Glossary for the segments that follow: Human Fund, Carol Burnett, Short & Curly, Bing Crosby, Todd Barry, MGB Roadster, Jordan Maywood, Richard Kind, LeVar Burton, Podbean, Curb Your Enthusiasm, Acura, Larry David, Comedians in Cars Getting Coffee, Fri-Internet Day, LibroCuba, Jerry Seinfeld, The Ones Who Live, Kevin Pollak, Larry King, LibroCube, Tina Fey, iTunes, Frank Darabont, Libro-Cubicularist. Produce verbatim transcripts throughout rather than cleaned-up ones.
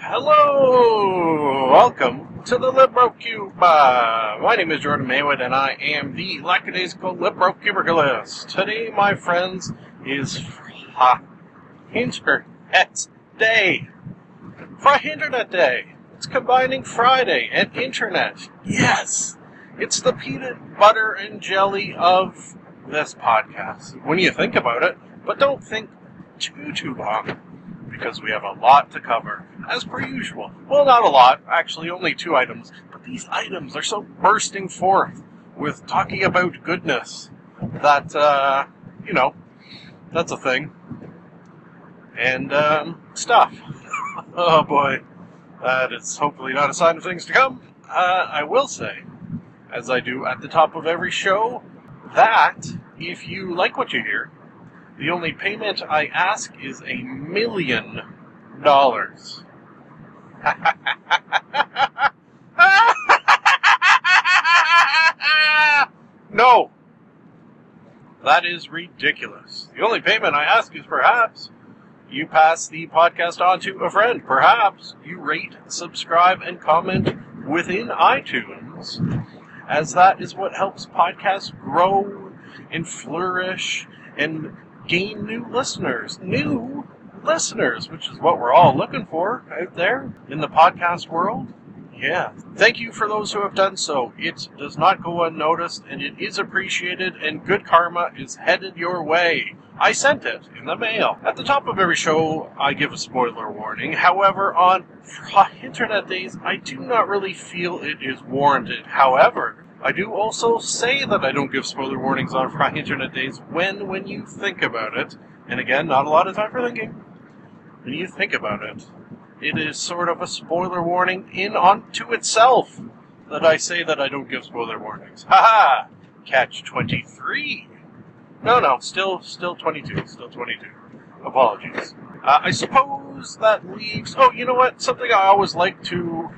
Hello! Welcome to the LibroCuba. My name is Jordan Maywood, and I am the lackadaisical Libro-Cubicularist. Today, my friends, is Fri-Internet Day. Fri-Internet Day. It's combining Friday and Internet. Yes! It's the peanut butter and jelly of this podcast, when you think about it, but don't think too, too long, because we have a lot to cover, as per usual. Well, not a lot, actually only two items, but these items are so bursting forth with talking about goodness that, uh, you know, that's a thing. And, um, stuff. Oh boy, that is hopefully not a sign of things to come. Uh, I will say, as I do at the top of every show, that if you like what you hear, the only payment I ask is a million dollars. No! That is ridiculous. The only payment I ask is perhaps you pass the podcast on to a friend. Perhaps you rate, subscribe, and comment within iTunes, as that is what helps podcasts grow and flourish and gain new listeners, new listeners, which is what we're all looking for out there in the podcast world. Yeah. Thank you for those who have done so. It does not go unnoticed, and it is appreciated, and good karma is headed your way. I sent it in the mail. At the top of every show, I give a spoiler warning. However, on Internet Days, I do not really feel it is warranted. However, I do also say that I don't give spoiler warnings on Fri-Internet Days when, when you think about it, and again, not a lot of time for thinking, when you think about it, it is sort of a spoiler warning in onto itself that I say that I don't give spoiler warnings. Haha! Catch twenty-three! No, no, still, still twenty-two, still twenty-two. Apologies. Uh, I suppose that leaves, oh, you know what, something I always like to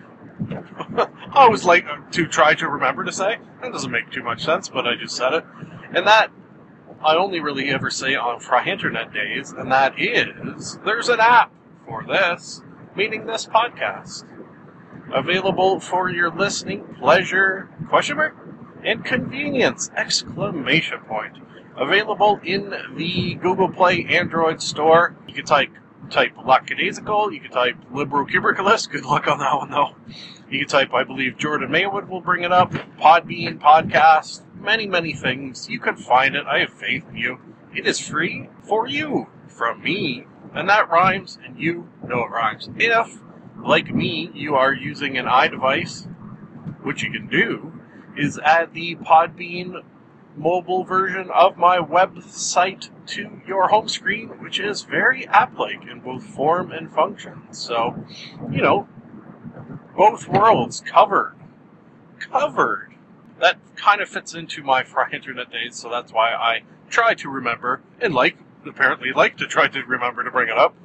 I always like to try to remember to say. That doesn't make too much sense, but I just said it. And that I only really ever say on Fri-Internet Days, and that is, there's an app for this, meaning this podcast, available for your listening pleasure, question mark, and convenience, exclamation point. Available in the Google Play Android store. You can type Type lackadaisical, you can type Libro-Cubicularist, good luck on that one though. You can type, I believe Jordan Maywood will bring it up, Podbean, podcast, many, many things. You can find it, I have faith in you. It is free for you, from me, and that rhymes, and you know it rhymes. If, like me, you are using an iDevice, what you can do is add the Podbean mobile version of my website to your home screen, which is very app-like in both form and function. So, you know, both worlds covered. Covered. That kind of fits into my Fri-Internet Days, so that's why I try to remember, and like, apparently like to try to remember to bring it up.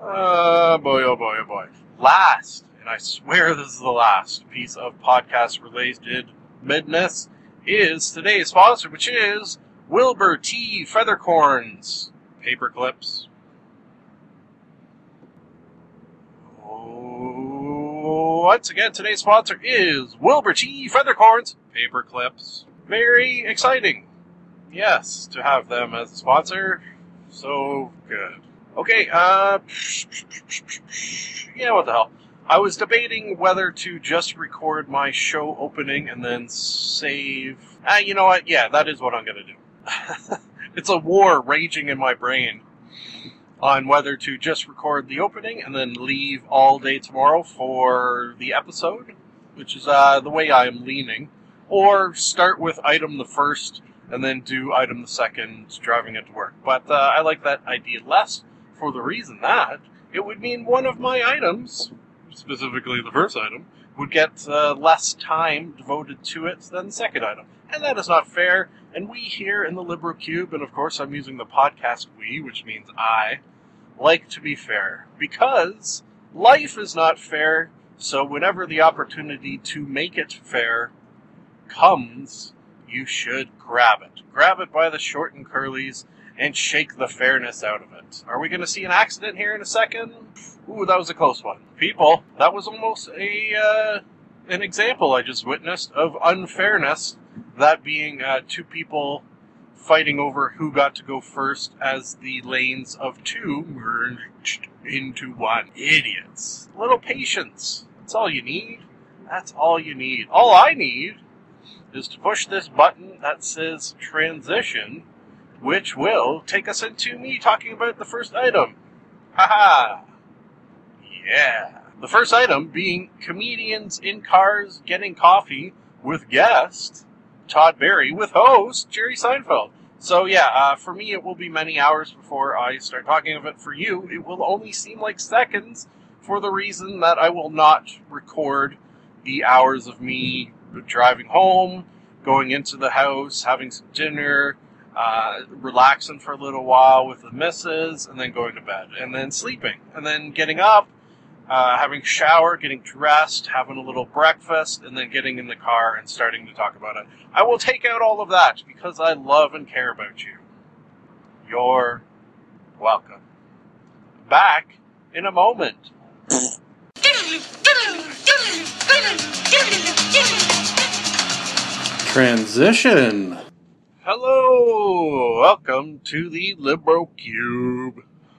Uh, boy, oh boy, oh boy. Last, and I swear this is the last piece of podcast-related madness, is today's sponsor, which is Wilbur T. Feathercorn's Paperclips. Oh, once again, today's sponsor is Wilbur T. Feathercorn's Paperclips. Very exciting, yes, to have them as a sponsor. So good. Okay, uh, yeah, what the hell. I was debating whether to just record my show opening and then save. Ah, you know what? Yeah, that is what I'm going to do. It's a war raging in my brain on whether to just record the opening and then leave all day tomorrow for the episode, which is uh, the way I am leaning, or start with item the first and then do item the second, driving it to work. But uh, I like that idea less for the reason that it would mean one of my items, specifically the first item, would get uh, less time devoted to it than the second item. And that is not fair, and we here in the LibroCube, and of course I'm using the podcast we, which means I, like to be fair, because life is not fair, so whenever the opportunity to make it fair comes, you should grab it. Grab it by the short and curlies and shake the fairness out of it. Are we going to see an accident here in a second? Ooh, that was a close one. People, that was almost a uh, an example I just witnessed of unfairness, that being uh, two people fighting over who got to go first as the lanes of two merged into one. Idiots. A little patience. That's all you need. That's all you need. All I need is to push this button that says transition, which will take us into me talking about the first item. Haha. Yeah. The first item being Comedians in Cars Getting Coffee with guest Todd Barry, with host Jerry Seinfeld. So yeah, uh, for me it will be many hours before I start talking of it. For you, it will only seem like seconds, for the reason that I will not record the hours of me driving home, going into the house, having some dinner, uh, relaxing for a little while with the missus, and then going to bed, and then sleeping, and then getting up, uh, having a shower, getting dressed, having a little breakfast, and then getting in the car and starting to talk about it. I will take out all of that because I love and care about you. You're welcome. Back in a moment. Transition. Hello, welcome to the LibroCube.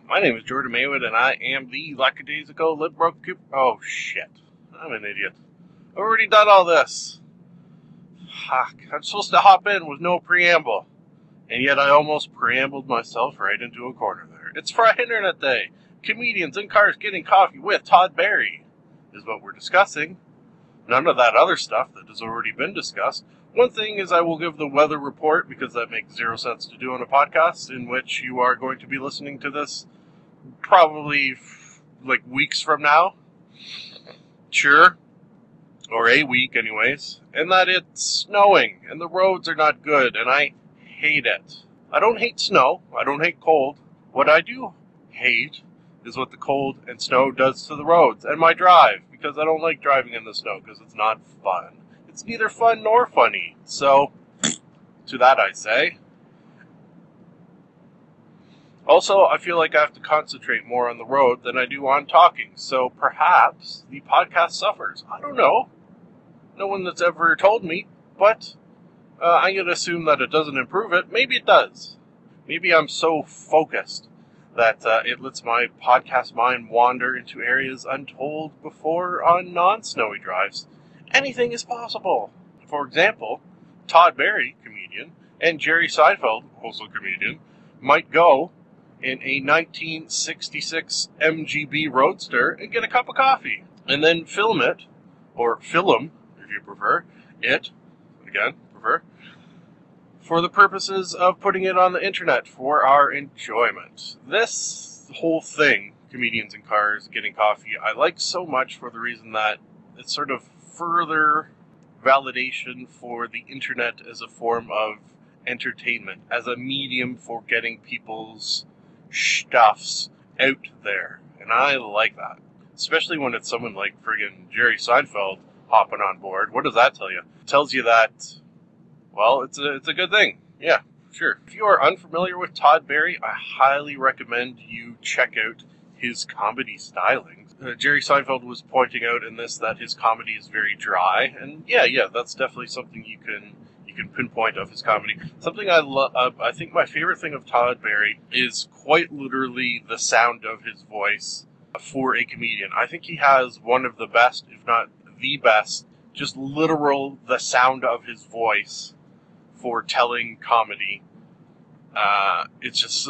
My name is Jordan Maywood, and I am the lackadaisical LibroCube. Oh shit, I'm an idiot. I've already done all this. Fuck, I'm supposed to hop in with no preamble, and yet I almost preambled myself right into a corner there. It's Fri-Internet Day. Comedians in Cars Getting Coffee with Todd Barry is what we're discussing. None of that other stuff that has already been discussed. One thing is I will give the weather report, because that makes zero sense to do on a podcast in which you are going to be listening to this probably f- like weeks from now. Sure. Or a week anyways. And that it's snowing and the roads are not good and I hate it. I don't hate snow. I don't hate cold. What I do hate is what the cold and snow does to the roads and my drive, because I don't like driving in the snow because it's not fun. It's neither fun nor funny. So, to that I say. Also, I feel like I have to concentrate more on the road than I do on talking. So, perhaps the podcast suffers. I don't know. No one that's ever told me. But, uh, I'm going to assume that it doesn't improve it. Maybe it does. Maybe I'm so focused that uh, it lets my podcast mind wander into areas untold before on non-snowy drives. Anything is possible. For example, Todd Barry, comedian, and Jerry Seinfeld, also comedian, might go in a nineteen sixty-six M G B Roadster and get a cup of coffee, and then film it, or film, if you prefer, it, again, prefer, for the purposes of putting it on the internet for our enjoyment. This whole thing, Comedians in Cars Getting Coffee, I like so much for the reason that it's sort of further validation for the internet as a form of entertainment, as a medium for getting people's stuffs out there. And I like that. Especially when it's someone like friggin' Jerry Seinfeld hopping on board. What does that tell you? It tells you that, well, it's a, it's a good thing. Yeah, sure. If you are unfamiliar with Todd Barry, I highly recommend you check out his comedy styling. Uh, Jerry Seinfeld was pointing out in this that his comedy is very dry, and yeah, yeah, that's definitely something you can you can pinpoint of his comedy. Something I love, uh, I think my favorite thing of Todd Barry is quite literally the sound of his voice for a comedian. I think he has one of the best, if not the best, just literal the sound of his voice for telling comedy. Uh, it's just,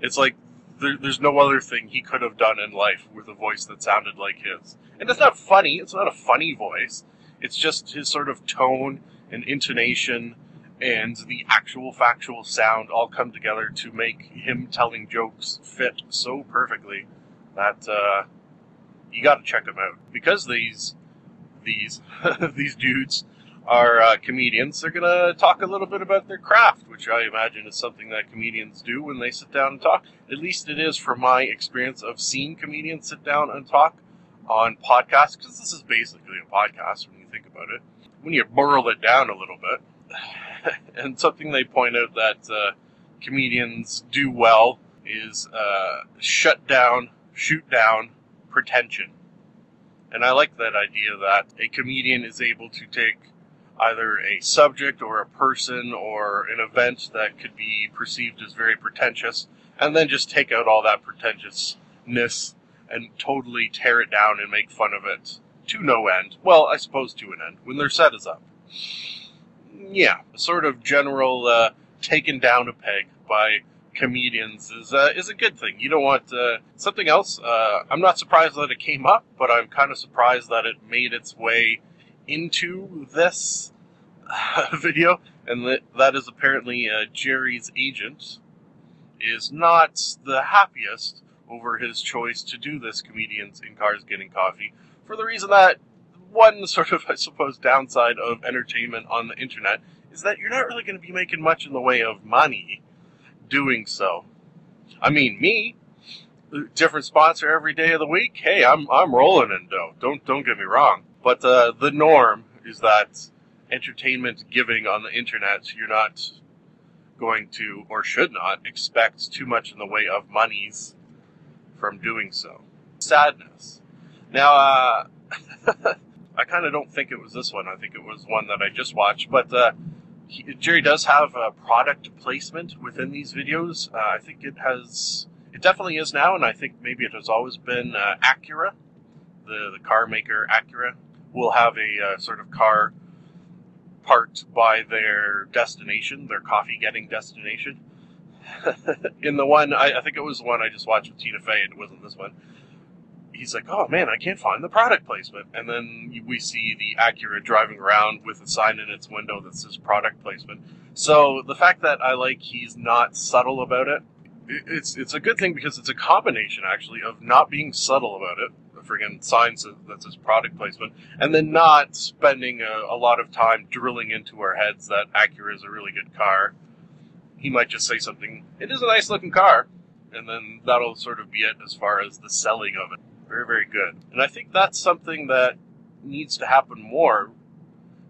it's like, There, there's no other thing he could have done in life with a voice that sounded like his. And it's not funny. It's not a funny voice. It's just his sort of tone and intonation and the actual factual sound all come together to make him telling jokes fit so perfectly that uh, you got to check him out. Because these these these dudes are uh, comedians, they're going to talk a little bit about their craft, which I imagine is something that comedians do when they sit down and talk. At least it is from my experience of seeing comedians sit down and talk on podcasts, because this is basically a podcast when you think about it, when you burl it down a little bit. And something they point out that uh, comedians do well is uh, shut down, shoot down pretension. And I like that idea that a comedian is able to take either a subject or a person or an event that could be perceived as very pretentious, and then just take out all that pretentiousness and totally tear it down and make fun of it to no end. Well, I suppose to an end, when their set is up. Yeah, a sort of general uh, taken down a peg by comedians is uh, is a good thing. You don't want uh, something else. Uh, I'm not surprised that it came up, but I'm kind of surprised that it made its way into this uh, video, and that, that is apparently uh, Jerry's agent is not the happiest over his choice to do this Comedians in Cars Getting Coffee, for the reason that one sort of, I suppose, downside of entertainment on the internet is that you're not really going to be making much in the way of money doing so. I mean, me, different sponsor every day of the week, hey, I'm I'm rolling in dough, don't, don't get me wrong. But uh, the norm is that entertainment giving on the internet, you're not going to, or should not, expect too much in the way of monies from doing so. Sadness. Now, uh, I kind of don't think it was this one. I think it was one that I just watched. But uh, he, Jerry does have a product placement within these videos. Uh, I think it has, it definitely is now, and I think maybe it has always been uh, Acura, the, the car maker Acura. Will have a uh, sort of car parked by their destination, their coffee-getting destination. In the one, I, I think it was the one I just watched with Tina Fey, and it wasn't this one. He's like, oh man, I can't find the product placement. And then we see the Acura driving around with a sign in its window that says product placement. So the fact that I like he's not subtle about it, it's it's a good thing, because it's a combination, actually, of not being subtle about it, friggin' signs that says product placement, and then not spending a, a lot of time drilling into our heads that Acura is a really good car. He might just say something, it is a nice looking car, and then that'll sort of be it as far as the selling of it. Very, very good. And I think that's something that needs to happen more,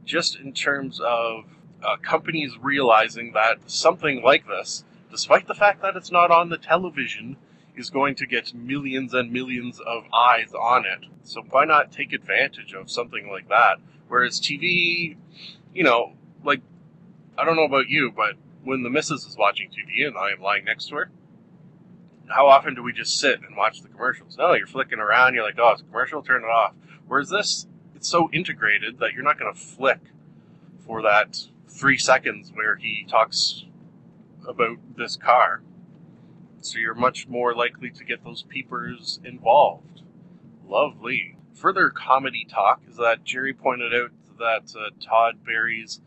just in terms of uh, companies realizing that something like this, despite the fact that it's not on the television, is going to get millions and millions of eyes on it. So why not take advantage of something like that? Whereas T V, you know, like, I don't know about you, but when the missus is watching T V and I am lying next to her, how often do we just sit and watch the commercials? No, you're flicking around, you're like, oh, it's a commercial, turn it off. Whereas this, it's so integrated that you're not going to flick for that three seconds where he talks about this car. So you're much more likely to get those peepers involved. Lovely. Further comedy talk is that Jerry pointed out that uh, Todd Barry's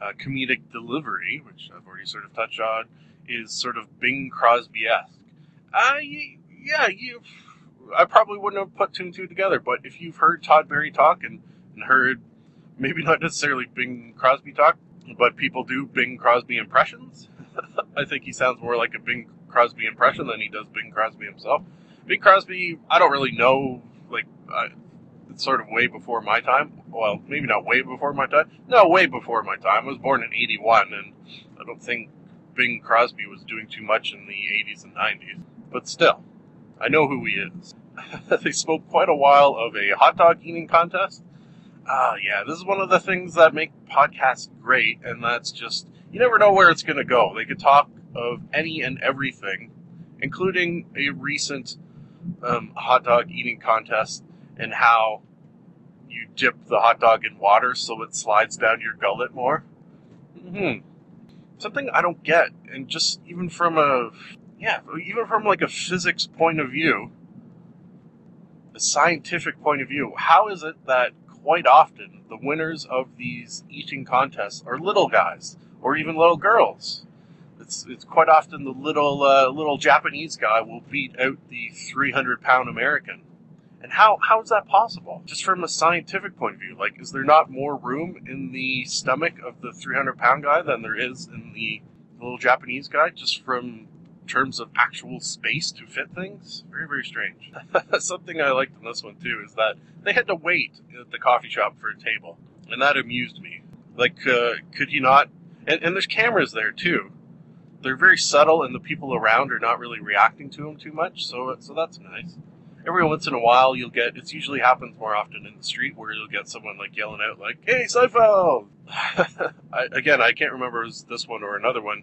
uh, comedic delivery, which I've already sort of touched on, is sort of Bing Crosby-esque. Uh, yeah, you. I probably wouldn't have put two and two together, but if you've heard Todd Barry talk and, and heard maybe not necessarily Bing Crosby talk, but people do Bing Crosby impressions, I think he sounds more like a Bing Crosby impression than he does Bing Crosby himself. Bing Crosby, I don't really know, like, uh, it's sort of way before my time. Well, maybe not way before my time. No, way before my time. I was born in eighty-one, and I don't think Bing Crosby was doing too much in the eighties and nineties. But still, I know who he is. They spoke quite a while of a hot dog eating contest. Ah, uh, yeah, this is one of the things that make podcasts great, and that's just, you never know where it's going to go. They could talk of any and everything, including a recent um, hot dog eating contest and how you dip the hot dog in water so it slides down your gullet more. Mm-hmm. Something I don't get, and just even from a, yeah, even from like a physics point of view, a scientific point of view, how is it that quite often the winners of these eating contests are little guys? or even little girls. It's, it's quite often the little uh, little Japanese guy will beat out the three hundred pound American. And how, how is that possible? Just from a scientific point of view, like, is there not more room in the stomach of the three hundred pound guy than there is in the little Japanese guy, just from terms of actual space to fit things? Very, very strange. Something I liked in this one, too, is that they had to wait at the coffee shop for a table, and that amused me. Like, uh, could you not? And, and there's cameras there, too. They're very subtle, and the people around are not really reacting to them too much, so so that's nice. Every once in a while, you'll get, it usually happens more often in the street, where you'll get someone, like, yelling out, like, "Hey, Seinfeld!" I, again, I can't remember if it was this one or another one.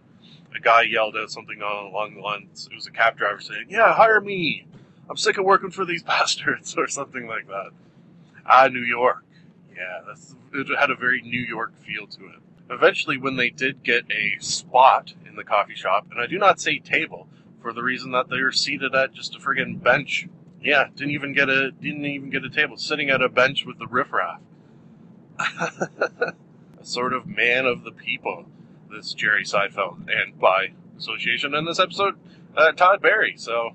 A guy yelled out something along the lines, it was a cab driver saying, "Yeah, hire me! I'm sick of working for these bastards," or something like that. Ah, New York. Yeah, that's, it had a very New York feel to it. Eventually, when they did get a spot in the coffee shop, and I do not say table, for the reason that they were seated at just a friggin' bench. Yeah, didn't even get a didn't even get a table. Sitting at a bench with the riffraff. A sort of man of the people, this Jerry Seinfeld, and by association in this episode, uh, Todd Barry. So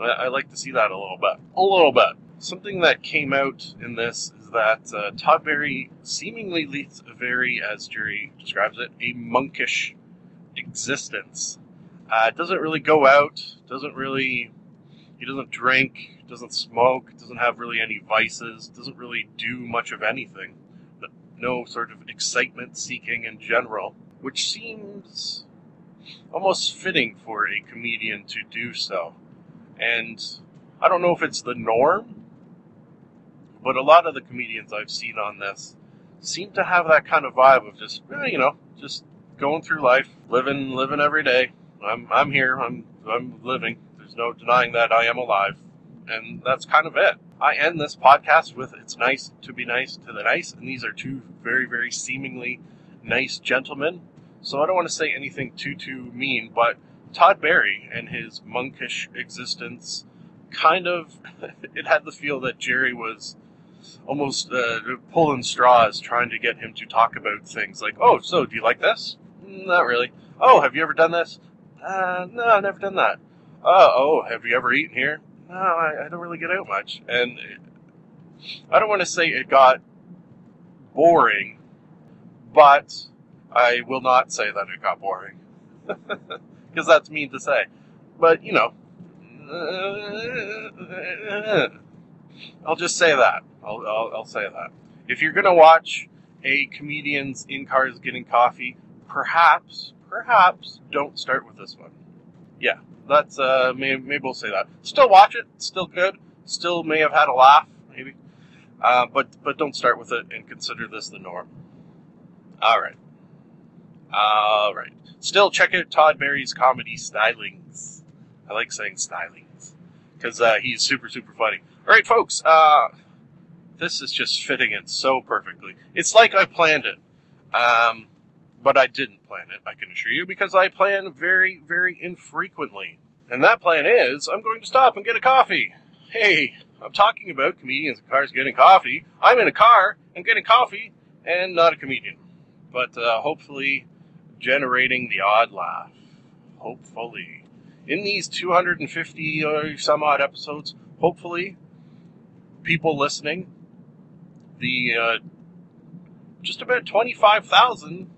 uh, I like to see that a little bit, a little bit. Something that came out in this is that uh, Todd Barry seemingly leads a very, as Jerry describes it, a monkish existence. Uh, doesn't really go out. Doesn't really. He doesn't drink, doesn't smoke, doesn't have really any vices, doesn't really do much of anything. But no sort of excitement seeking in general, which seems almost fitting for a comedian to do so. And I don't know if it's the norm, but a lot of the comedians I've seen on this seem to have that kind of vibe of just, you know, just going through life, living, living every day. I'm, I'm here, I'm, I'm living. There's no denying that I am alive, and that's kind of it. I end this podcast with, "It's nice to be nice to the nice," and these are two very, very seemingly nice gentlemen, so I don't want to say anything too, too mean, but Todd Barry and his monkish existence kind of, it had the feel that Jerry was almost uh, pulling straws, trying to get him to talk about things like, "Oh, so do you like this?" "Not really." "Oh, have you ever done this?" Uh, no, I've never done that." Uh, oh, have you ever eaten here? No, I, I don't really get out much. And it, I don't want to say it got boring, but I will not say that it got boring, because that's mean to say. But, you know, I'll just say that. I'll, I'll, I'll say that. If you're going to watch a Comedians in Cars Getting Coffee, perhaps, perhaps don't start with this one. Yeah. That's, uh, maybe, maybe we'll say that. Still watch it, still good, still may have had a laugh, maybe. Uh, but, but don't start with it and consider this the norm. Alright. Alright. Still check out Todd Barry's comedy stylings. I like saying stylings, because, uh, he's super, super funny. Alright, folks, uh, this is just fitting in so perfectly. It's like I planned it. Um... But I didn't plan it, I can assure you, because I plan very, very infrequently. And that plan is, I'm going to stop and get a coffee. Hey, I'm talking about Comedians in Cars Getting Coffee. I'm in a car, I'm getting coffee, and not a comedian. But uh, hopefully generating the odd laugh. Hopefully. In these two hundred fifty or some odd episodes, hopefully, people listening, the uh, just about twenty-five thousand...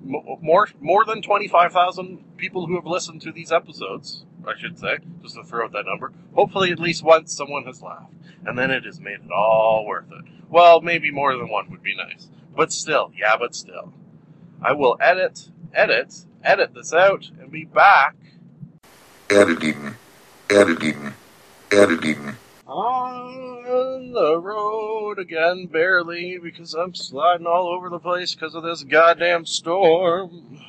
More more than twenty-five thousand people who have listened to these episodes, I should say, just to throw out that number. Hopefully at least once someone has laughed, and then it has made it all worth it. Well, maybe more than one would be nice. But still, yeah, but still. I will edit, edit, edit this out, and be back. Editing, editing, editing. On the road again, barely, because I'm sliding all over the place because of this goddamn storm.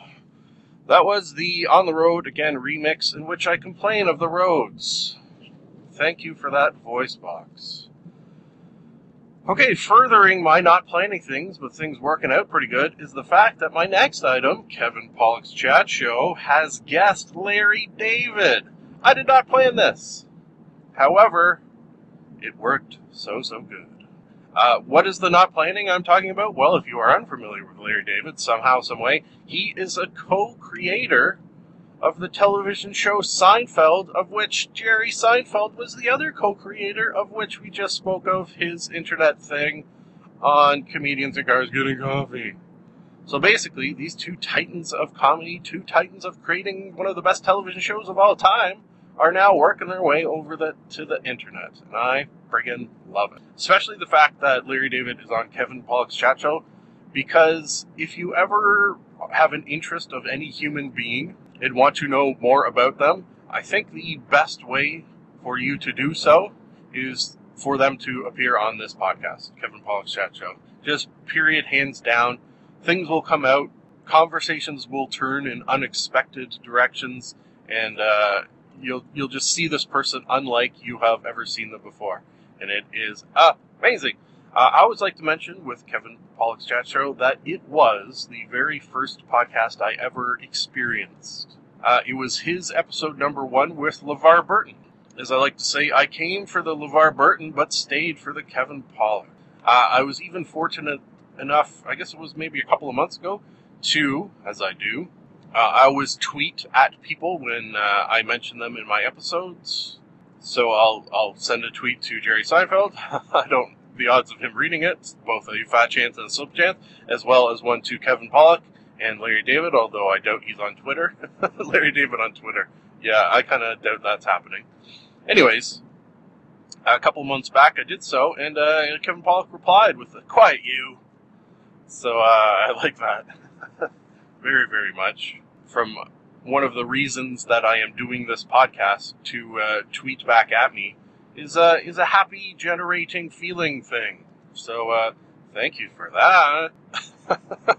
That was the On the Road Again remix, in which I complain of the roads. Thank you for that voice box. Okay, furthering my not planning things, but things working out pretty good, is the fact that my next item, Kevin Pollak's Chat Show, has guest Larry David. I did not plan this. However, it worked so, so good. Uh, what is the not planning I'm talking about? Well, if you are unfamiliar with Larry David, somehow, someway, he is a co-creator of the television show Seinfeld, of which Jerry Seinfeld was the other co-creator, of which we just spoke of his internet thing on Comedians in Cars Getting Coffee. So basically, these two titans of comedy, two titans of creating one of the best television shows of all time, are now working their way over the, to the internet, and I friggin' love it. Especially the fact that Larry David is on Kevin Pollak's Chat Show, because if you ever have an interest of any human being and want to know more about them, I think the best way for you to do so is for them to appear on this podcast, Kevin Pollak's Chat Show. Just period, hands down. Things will come out, conversations will turn in unexpected directions, and uh, you'll you'll just see this person unlike you have ever seen them before, and it is amazing. Uh, I always like to mention with Kevin Pollak's Chat Show that it was the very first podcast I ever experienced. Uh, it was his episode number one with LeVar Burton. As I like to say, I came for the LeVar Burton, but stayed for the Kevin Pollak. Uh, I was even fortunate enough, I guess it was maybe a couple of months ago, to, as I do, uh, I always tweet at people when uh, I mention them in my episodes. So I'll I'll send a tweet to Jerry Seinfeld. I don't, the odds of him reading it, both a fat chance and a slim chance, as well as one to Kevin Pollak and Larry David, although I doubt he's on Twitter. Larry David on Twitter. Yeah, I kind of doubt that's happening. Anyways, a couple months back I did so, and uh, Kevin Pollak replied with a "Quiet you." So uh, I like that very, very much. From one of the reasons that I am doing this podcast to uh, tweet back at me is a uh, is a happy generating feeling thing. So uh, thank you for that.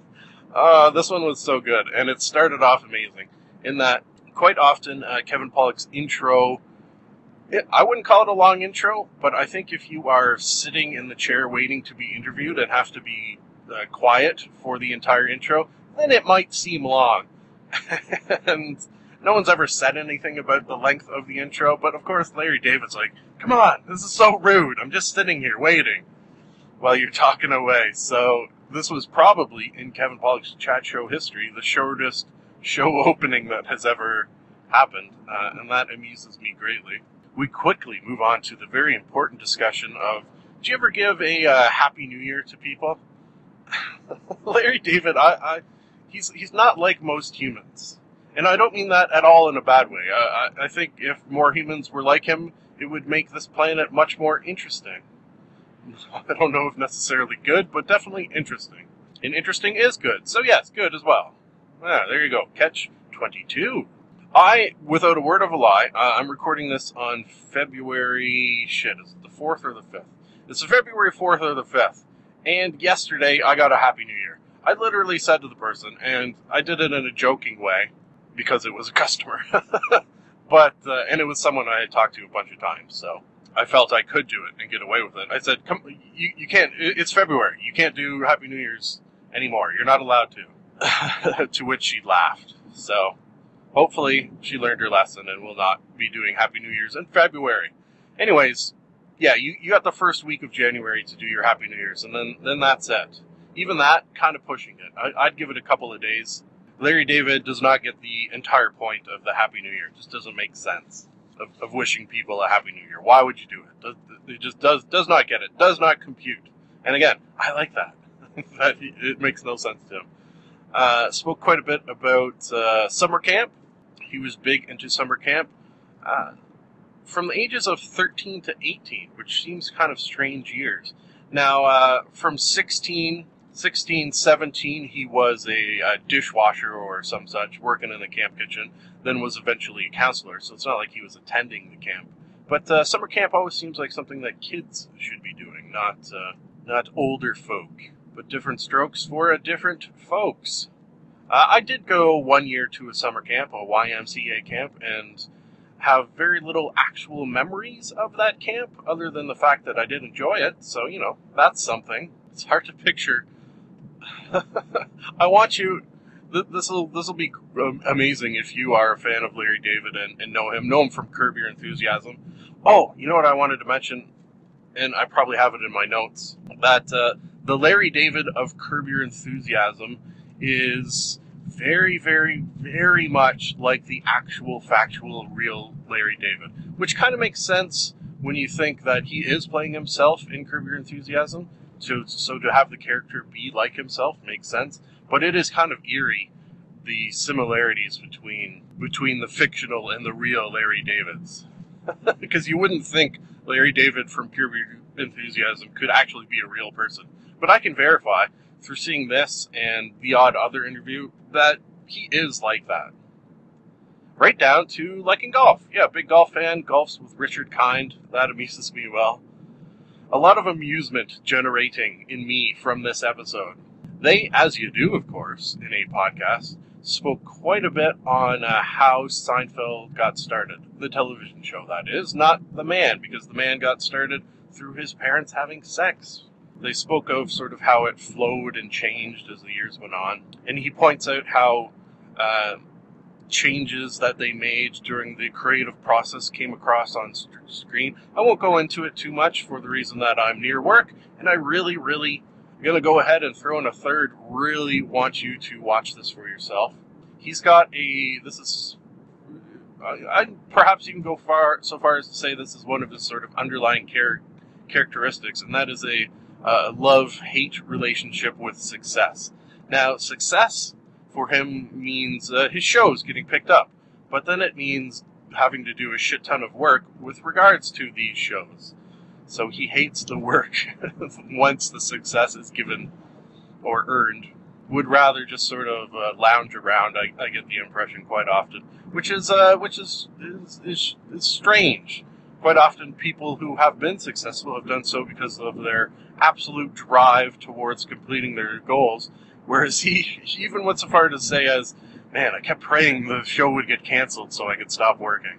uh, this one was so good, and it started off amazing. In that, quite often uh, Kevin Pollak's intro, it, I wouldn't call it a long intro, but I think if you are sitting in the chair waiting to be interviewed and have to be Uh, quiet for the entire intro, then it might seem long. And no one's ever said anything about the length of the intro, but of course Larry David's like, come on, this is so rude, I'm just sitting here waiting while you're talking away. So this was probably, in Kevin Pollak's Chat Show history, the shortest show opening that has ever happened, uh, and that amuses me greatly. We quickly move on to the very important discussion of, do you ever give a uh, Happy New Year to people? Larry David, I, I, he's he's not like most humans. And I don't mean that at all in a bad way. I, I, I think if more humans were like him, it would make this planet much more interesting. I don't know if necessarily good, but definitely interesting. And interesting is good. So yes, good as well. Ah, there you go. Catch twenty-two. I, without a word of a lie, uh, I'm recording this on February, shit, is it the fourth or the fifth? It's February fourth or the fifth. And yesterday, I got a Happy New Year. I literally said to the person, and I did it in a joking way, because it was a customer. but uh, And it was someone I had talked to a bunch of times, so I felt I could do it and get away with it. I said, "Come, you, you can't, it's February, you can't do Happy New Year's anymore, you're not allowed to." To which she laughed. So hopefully she learned her lesson and will not be doing Happy New Year's in February. Anyways, yeah, you, you got the first week of January to do your Happy New Year's, and then, then that's it. Even that, kind of pushing it. I, I'd give it a couple of days. Larry David does not get the entire point of the Happy New Year. It just doesn't make sense of, of wishing people a Happy New Year. Why would you do it? It just does does not get it. Does not compute. And again, I like that. that it makes no sense to him. Uh, spoke quite a bit about uh, summer camp. He was big into summer camp. Uh From the ages of thirteen to eighteen, which seems kind of strange years. Now, uh, from sixteen, seventeen, he was a, a dishwasher or some such, working in the camp kitchen, then was eventually a counselor, so it's not like he was attending the camp. But uh, summer camp always seems like something that kids should be doing, not, uh, not older folk. But different strokes for a different folks. Uh, I did go one year to a summer camp, a Y M C A camp, and have very little actual memories of that camp, other than the fact that I did enjoy it, so, you know, that's something. It's hard to picture. I want you, th- this'll, this'll be um, amazing if you are a fan of Larry David and, and know him, know him from Curb Your Enthusiasm. Oh, you know what I wanted to mention? and I probably have it in my notes, that uh, the Larry David of Curb Your Enthusiasm is very, very, very much like the actual, factual, real Larry David, which kind of makes sense when you think that he is playing himself in Curb Your Enthusiasm. So, so to have the character be like himself makes sense, but it is kind of eerie, the similarities between between the fictional and the real Larry Davids. Because you wouldn't think Larry David from Curb Your Enthusiasm could actually be a real person. But I can verify, through seeing this and the odd other interview, that he is like that. Right down to liking golf. Yeah, big golf fan, golfs with Richard Kind. That amuses me well. A lot of amusement generating in me from this episode. They, as you do, of course, in a podcast, spoke quite a bit on uh, how Seinfeld got started. The television show, that is. Not the man, because the man got started through his parents having sex. They spoke of sort of how it flowed and changed as the years went on. And he points out how uh, changes that they made during the creative process came across on st- screen. I won't go into it too much for the reason that I'm near work. And I really, really... I'm going to go ahead and throw in a third. Really want you to watch this for yourself. He's got a... This is... I'd perhaps even go far so far as to say this is one of his sort of underlying char- characteristics, and that is a uh, love-hate relationship with success. Now, success for him means uh, his show's getting picked up, but then it means having to do a shit ton of work with regards to these shows. So he hates the work once the success is given or earned. Would rather just sort of uh, lounge around, I, I get the impression, quite often. Which is uh, which is is, is is strange. Quite often people who have been successful have done so because of their absolute drive towards completing their goals. Whereas he, he even went so far to say as, man, I kept praying the show would get canceled so I could stop working.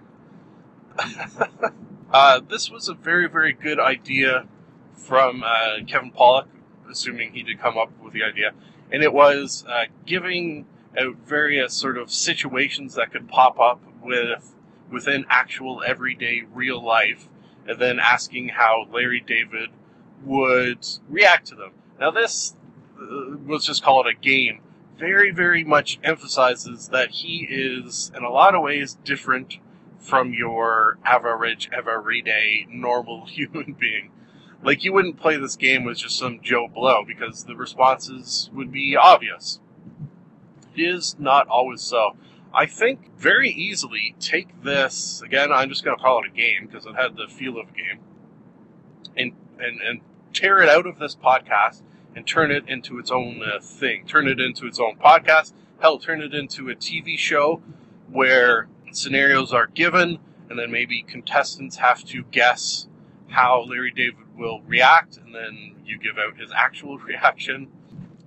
Uh, this was a very, very good idea from uh, Kevin Pollak, assuming he did come up with the idea. And it was uh, giving out various sort of situations that could pop up with within actual everyday real life, and then asking how Larry David would react to them. Now this, uh, let's just call it a game, very, very much emphasizes that he is, in a lot of ways, different from your average, everyday, normal human being. Like, you wouldn't play this game with just some Joe Blow, because the responses would be obvious. It is not always so. I think very easily take this, again, I'm just going to call it a game, because it had the feel of a game, and, and, and tear it out of this podcast and turn it into its own uh, thing. Turn it into its own podcast. Hell, turn it into a T V show where scenarios are given, and then maybe contestants have to guess how Larry David will react, and then you give out his actual reaction,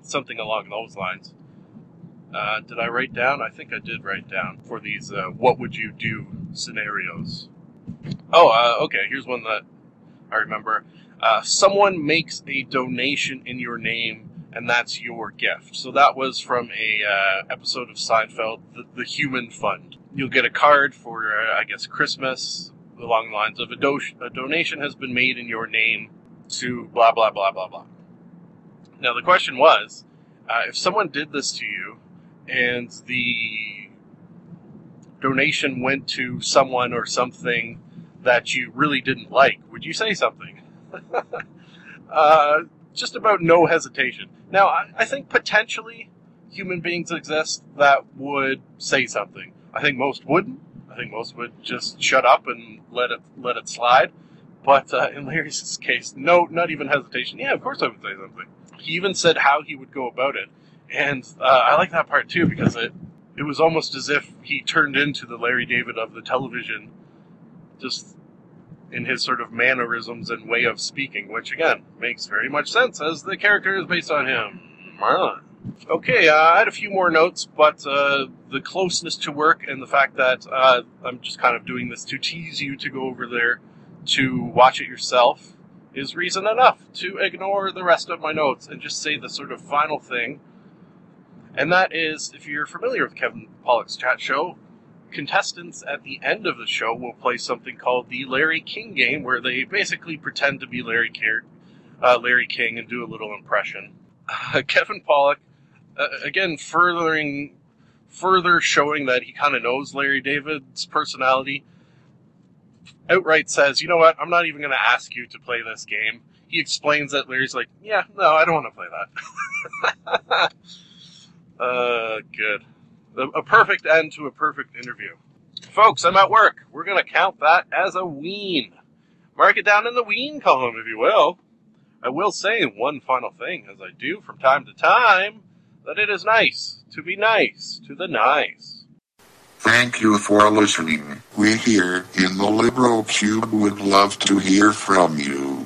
something along those lines. Uh, did I write down? I think I did write down for these uh, what would you do scenarios. Oh, uh, okay, here's one that I remember. Uh, someone makes a donation in your name, and that's your gift. So that was from a uh, episode of Seinfeld, the, the Human Fund. You'll get a card for, uh, I guess, Christmas, along the lines of a, do- a donation has been made in your name to blah, blah, blah, blah, blah. Now, the question was, uh, if someone did this to you and the donation went to someone or something that you really didn't like, would you say something? uh, just about no hesitation. Now, I, I think potentially human beings exist that would say something. I think most wouldn't. I think most would just shut up and let it let it slide. But uh, in Larry's case, no, not even hesitation. Yeah, of course I would say something. He even said how he would go about it. And uh, I like that part too, because it, it was almost as if he turned into the Larry David of the television, just in his sort of mannerisms and way of speaking, which again, makes very much sense as the character is based on him. Marlon. Okay, uh, I had a few more notes, but uh, the closeness to work and the fact that uh, I'm just kind of doing this to tease you to go over there to watch it yourself is reason enough to ignore the rest of my notes and just say the sort of final thing. And that is, if you're familiar with Kevin Pollak's Chat Show, contestants at the end of the show will play something called the Larry King game, where they basically pretend to be Larry, Car- uh, Larry King and do a little impression. Uh, Kevin Pollak, uh, again, furthering, further showing that he kind of knows Larry David's personality, outright says, you know what, I'm not even going to ask you to play this game. He explains that Larry's like, yeah, no, I don't want to play that. uh, good. A perfect end to a perfect interview. Folks, I'm at work. We're going to count that as a ween. Mark it down in the ween column, if you will. I will say one final thing, as I do from time to time, that it is nice to be nice to the nice. Thank you for listening. We here in the LibroCube would love to hear from you.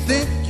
think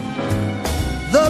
The